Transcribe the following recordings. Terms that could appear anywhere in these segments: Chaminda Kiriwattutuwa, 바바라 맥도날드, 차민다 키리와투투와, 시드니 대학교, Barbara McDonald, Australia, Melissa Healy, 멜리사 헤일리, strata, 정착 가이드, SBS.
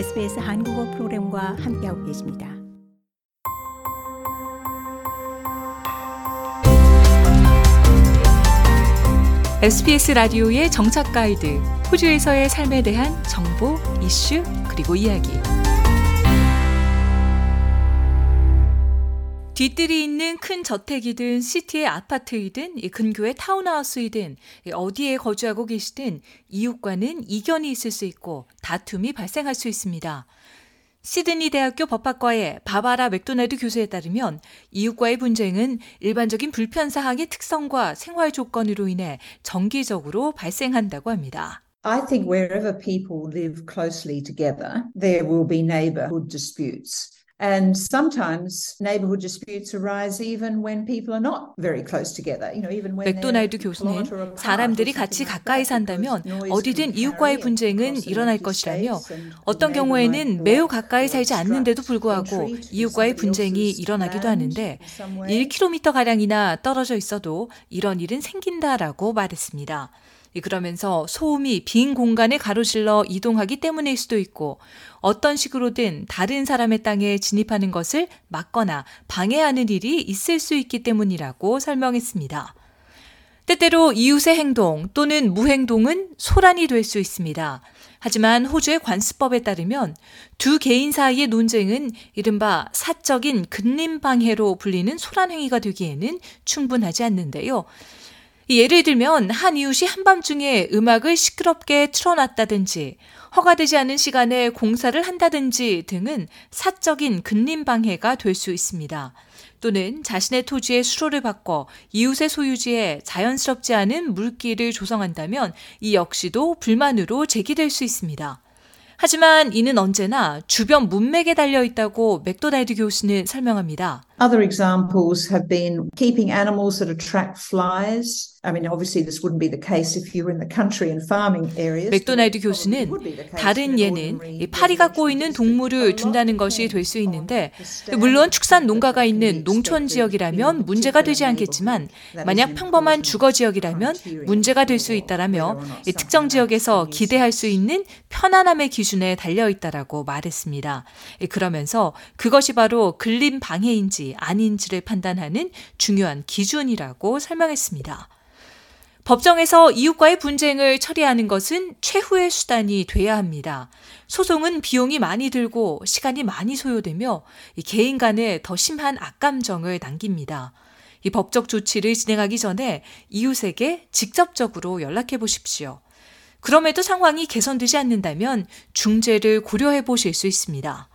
SBS 한국어 프로그램과 함께하고 계십니다. SBS 라디오의 정착 가이드, 호주에서의 삶에 대한 정보, 이슈, 그리고 이야기. 뒤뜰이 있는 큰 저택이든 시티의 아파트이든 근교의 타운하우스이든 어디에 거주하고 계시든 이웃과는 이견이 있을 수 있고 다툼이 발생할 수 있습니다. 시드니 대학교 법학과의 바바라 맥도날드 교수에 따르면 이웃과의 분쟁은 일반적인 불편사항의 특성과 생활 조건으로 인해 정기적으로 발생한다고 합니다. I think wherever people live closely together, there will be neighborhood disputes. And sometimes neighborhood disputes arise even when people are not very close together. You know, even when 맥도날드 교수는 사람들이 같이 가까이 산다면 어디든 이웃과의 분쟁은 일어날 것이라며 어떤 경우에는 매우 가까이 살지 않는데도 불구하고 이웃과의 분쟁이 일어나기도 하는데 1km가량이나 떨어져 있어도 이런 일은 생긴다라고 말했습니다. 그러면서 소음이 빈 공간을 가로질러 이동하기 때문일 수도 있고 어떤 식으로든 다른 사람의 땅에 진입하는 것을 막거나 방해하는 일이 있을 수 있기 때문이라고 설명했습니다. 때때로 이웃의 행동 또는 무행동은 소란이 될 수 있습니다. 하지만 호주의 관습법에 따르면 두 개인 사이의 논쟁은 이른바 사적인 근린방해로 불리는 소란행위가 되기에는 충분하지 않는데요. 예를 들면 한 이웃이 한밤중에 음악을 시끄럽게 틀어놨다든지 허가되지 않은 시간에 공사를 한다든지 등은 사적인 근린방해가 될 수 있습니다. 또는 자신의 토지의 수로를 바꿔 이웃의 소유지에 자연스럽지 않은 물길을 조성한다면 이 역시도 불만으로 제기될 수 있습니다. 하지만 이는 언제나 주변 문맥에 달려 있다고 맥도날드 교수는 설명합니다. Other examples have been keeping animals that attract flies. I mean, obviously this wouldn't be the case if you were in the country and farming areas. 맥도날드 교수는 다른 예는 파리가 꼬이는 동물을 둔다는 것이 될 수 있는데 물론 축산 농가가 있는 농촌 지역이라면 문제가 되지 않겠지만 만약 평범한 주거 지역이라면 문제가 될 수 있다라며 특정 지역에서 기대할 수 있는 편안함의 기준에 달려 있다라고 말했습니다. 그러면서 그것이 바로 근린 방해인지 아닌지를 판단하는 중요한 기준이라고 설명했습니다. 법정에서 이웃과의 분쟁을 처리하는 것은 최후의 수단이 돼야 합니다. 소송은 비용이 많이 들고 시간이 많이 소요되며 개인 간에 더 심한 악감정을 남깁니다. 이 법적 조치를 진행하기 전에 이웃에게 직접적으로 연락해 보십시오. 그럼에도 상황이 개선되지 않는다면 중재를 고려해 보실 수 있습니다.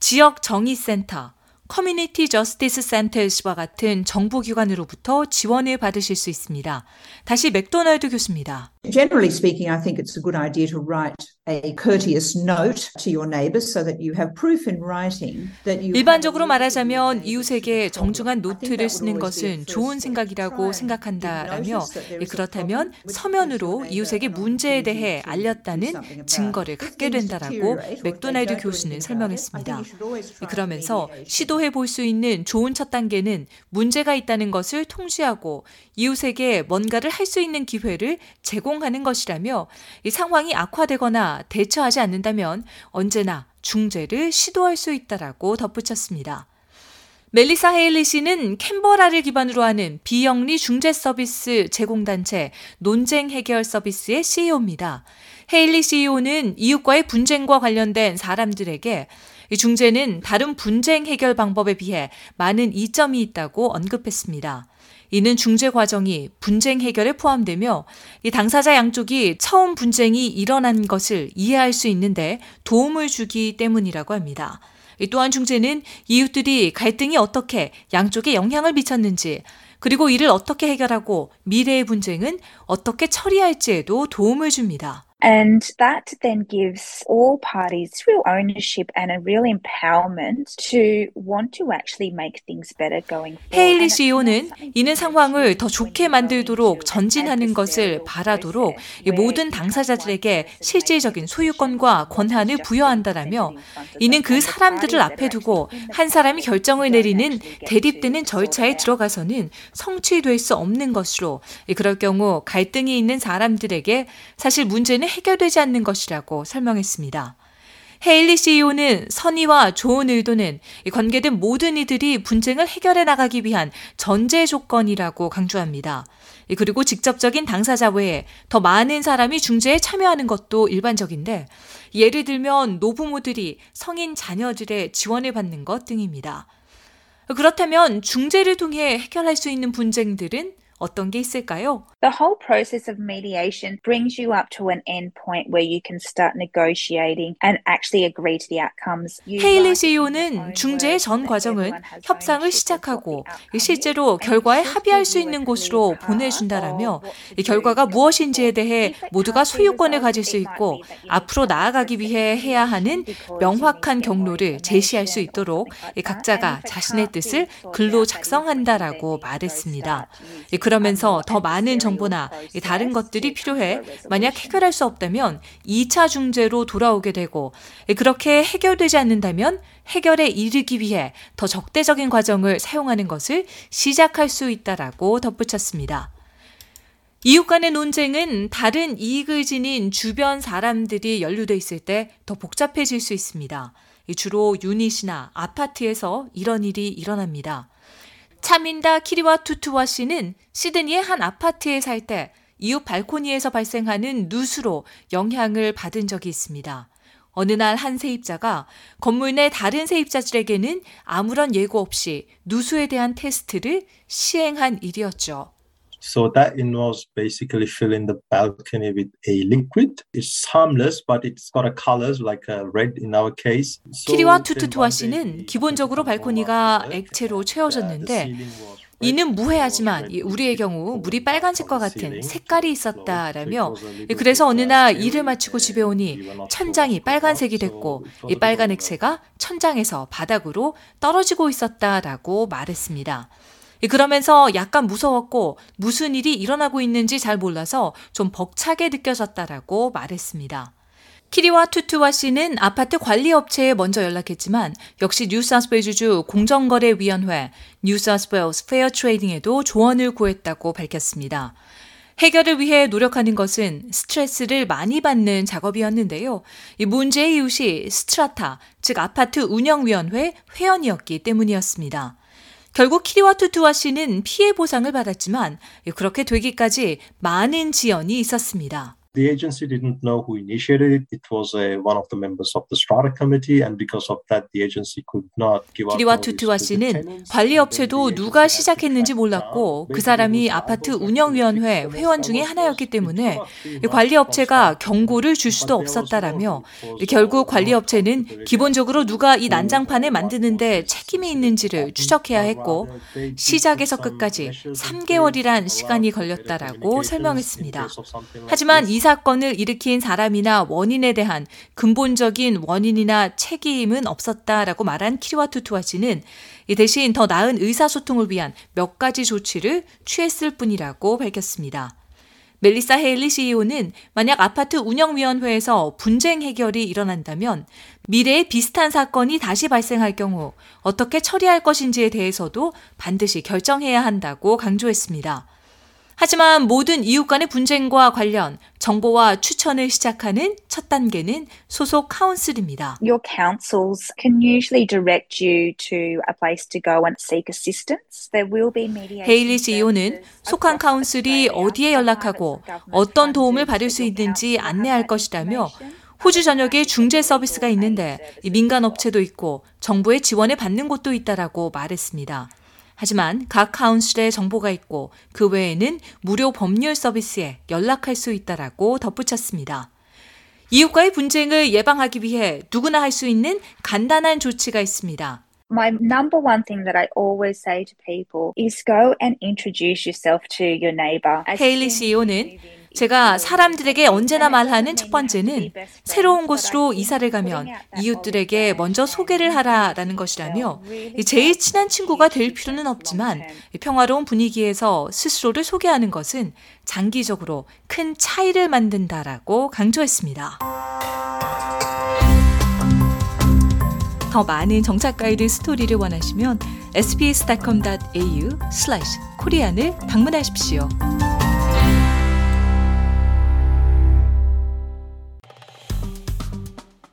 지역정의센터, 커뮤니티 저스티스 센터와 같은 정부기관으로부터 지원을 받으실 수 있습니다. 다시 맥도날드 교수입니다. Generally speaking, I think it's a good idea to write a courteous note to your neighbours so that you have proof in writing that you. 일반적으로 말하자면 이웃에게 정중한 노트를 쓰는 것은 좋은 생각이라고 생각한다라며 그렇다면 서면으로 이웃에게 문제에 대해 알렸다는 증거를 갖게 된다라고 맥도날드 교수는 설명했습니다. 그러면서 시도해 볼 수 있는 좋은 첫 단계는 문제가 있다는 것을 통지하고 이웃에게 뭔가를 할 수 있는 기회를 제공합니다. 하는 것이라며 이 상황이 악화되거나 대처하지 않는다면 언제나 중재를 시도할 수 있다라고 덧붙였습니다. 멜리사 헤일리 씨는 캔버라를 기반으로 하는 비영리 중재 서비스 제공단체 논쟁 해결 서비스의 CEO입니다. 헤일리 CEO는 이웃과의 분쟁과 관련된 사람들에게 중재는 다른 분쟁 해결 방법에 비해 많은 이점이 있다고 언급했습니다. 이는 중재 과정이 분쟁 해결에 포함되며 이 당사자 양쪽이 처음 분쟁이 일어난 것을 이해할 수 있는데 도움을 주기 때문이라고 합니다. 또한 중재는 이웃들이 갈등이 어떻게 양쪽에 영향을 미쳤는지 그리고 이를 어떻게 해결하고 미래의 분쟁은 어떻게 처리할지에도 도움을 줍니다. And that then gives all parties real ownership and a real empowerment to want to actually make things better going forward. 헤일리 CEO는 이는 상황을 더 좋게 만들도록 전진하는 것을 바라도록 모든 당사자들에게 실질적인 소유권과 권한을 부여한다라며 이는 그 사람들을 앞에 두고 한 사람이 결정을 내리는 대립되는 절차에 들어가서는 성취될 수 없는 것으로 그럴 경우 갈등이 있는 사람들에게 사실 문제는 해결되지 않는 것이라고 설명했습니다. 헤일리 CEO는 선의와 좋은 의도는 관계된 모든 이들이 분쟁을 해결해 나가기 위한 전제 조건이라고 강조합니다. 그리고 직접적인 당사자 외에 더 많은 사람이 중재에 참여하는 것도 일반적인데, 예를 들면 노부모들이 성인 자녀들의 지원을 받는 것 등입니다. 그렇다면 중재를 통해 해결할 수 있는 분쟁들은 어떤 게 있을까요? The whole process of mediation brings you up to an end point where you can start negotiating and actually agree to the outcomes. 헤일리 CEO는 중재의 전 과정은 협상을 시작하고 실제로 결과에 합의할 수 있는 곳으로 보내준다라며, 이 결과가 무엇인지에 대해 모두가 소유권을 가질 수 있고 앞으로 나아가기 위해 해야 하는 명확한 경로를 제시할 수 있도록 각자가 자신의 뜻을 글로 작성한다라고 말했습니다. 그러면서 더 많은 정보나 다른 것들이 필요해 만약 해결할 수 없다면 2차 중재로 돌아오게 되고, 그렇게 해결되지 않는다면 해결에 이르기 위해 더 적대적인 과정을 사용하는 것을 시작할 수 있다라고 덧붙였습니다. 이웃 간의 논쟁은 다른 이익을 지닌 주변 사람들이 연루돼 있을 때 더 복잡해질 수 있습니다. 주로 유닛이나 아파트에서 이런 일이 일어납니다. 차민다 키리와투투와 씨는 시드니의 한 아파트에 살 때 이웃 발코니에서 발생하는 누수로 영향을 받은 적이 있습니다. 어느 날 한 세입자가 건물 내 다른 세입자들에게는 아무런 예고 없이 누수에 대한 테스트를 시행한 일이었죠. So that involves basically filling the balcony with a liquid. It's harmless, but it's got a colors like a red in our case. 키리와투투투와 씨는 기본적으로 발코니가 액체로 채워졌는데, 이는 무해하지만 우리의 경우 물이 빨간색과 같은 색깔이 있었다라며, 그래서 어느 날 일을 마치고 집에 오니 천장이 빨간색이 됐고 이 빨간 액체가 천장에서 바닥으로 떨어지고 있었다라고 말했습니다. 그러면서 약간 무서웠고 무슨 일이 일어나고 있는지 잘 몰라서 좀 벅차게 느껴졌다라고 말했습니다. 키리와투투와 씨는 아파트 관리업체에 먼저 연락했지만 역시 뉴사우스웨일즈주 공정거래위원회, 뉴사우스웨일스 페어트레이딩에도 조언을 구했다고 밝혔습니다. 해결을 위해 노력하는 것은 스트레스를 많이 받는 작업이었는데요. 이 문제의 이웃이 스트라타, 즉 아파트 운영위원회 회원이었기 때문이었습니다. 결국 키리와투투와 씨는 피해 보상을 받았지만 그렇게 되기까지 많은 지연이 있었습니다. The agency didn't know who initiated it. It was one of the members of the strata committee, and because of that, the agency could not give up. 키리와투투와 씨는 관리업체도 누가 시작했는지 몰랐고 그 사람이 아파트 운영위원회 회원 중에 하나였기 때문에 관리업체가 경고를 줄 수도 없었다라며, 결국 관리업체는 기본적으로 누가 이 난장판을 만드는데 책임이 있는지를 추적해야 했고 시작에서 끝까지 3개월이란 시간이 걸렸다라고 설명했습니다. 하지만 이 사건을 일으킨 사람이나 원인에 대한 근본적인 원인이나 책임은 없었다라고 말한 키리와투투와 씨는 대신 더 나은 의사소통을 위한 몇 가지 조치를 취했을 뿐이라고 밝혔습니다. 멜리사 헤일리 CEO는 만약 아파트 운영위원회에서 분쟁 해결이 일어난다면 미래에 비슷한 사건이 다시 발생할 경우 어떻게 처리할 것인지에 대해서도 반드시 결정해야 한다고 강조했습니다. 하지만 모든 이웃 간의 분쟁과 관련 정보와 추천을 시작하는 첫 단계는 소속 카운슬입니다. Your councils can usually direct you to a place to go and seek assistance. There will be mediation. 헤일리 CEO는 속한 카운슬이 어디에 연락하고 어떤 도움을 받을 수 있는지 안내할 것이라며, 호주 전역에 중재 서비스가 있는데 민간 업체도 있고 정부의 지원을 받는 곳도 있다라고 말했습니다. 하지만 각 카운슬에 정보가 있고 그 외에는 무료 법률 서비스에 연락할 수 있다라고 덧붙였습니다. 이웃과의 분쟁을 예방하기 위해 누구나 할 수 있는 간단한 조치가 있습니다. My number one thing that I always say to people is go and introduce yourself to your neighbor. 헤일리 CEO는 제가 사람들에게 언제나 말하는 첫 번째는 새로운 곳으로 이사를 가면 이웃들에게 먼저 소개를 하라라는 것이라며, 제일 친한 친구가 될 필요는 없지만 평화로운 분위기에서 스스로를 소개하는 것은 장기적으로 큰 차이를 만든다라고 강조했습니다. 더 많은 정착 가이드 스토리를 원하시면 sbs.com.au/korean을 방문하십시오.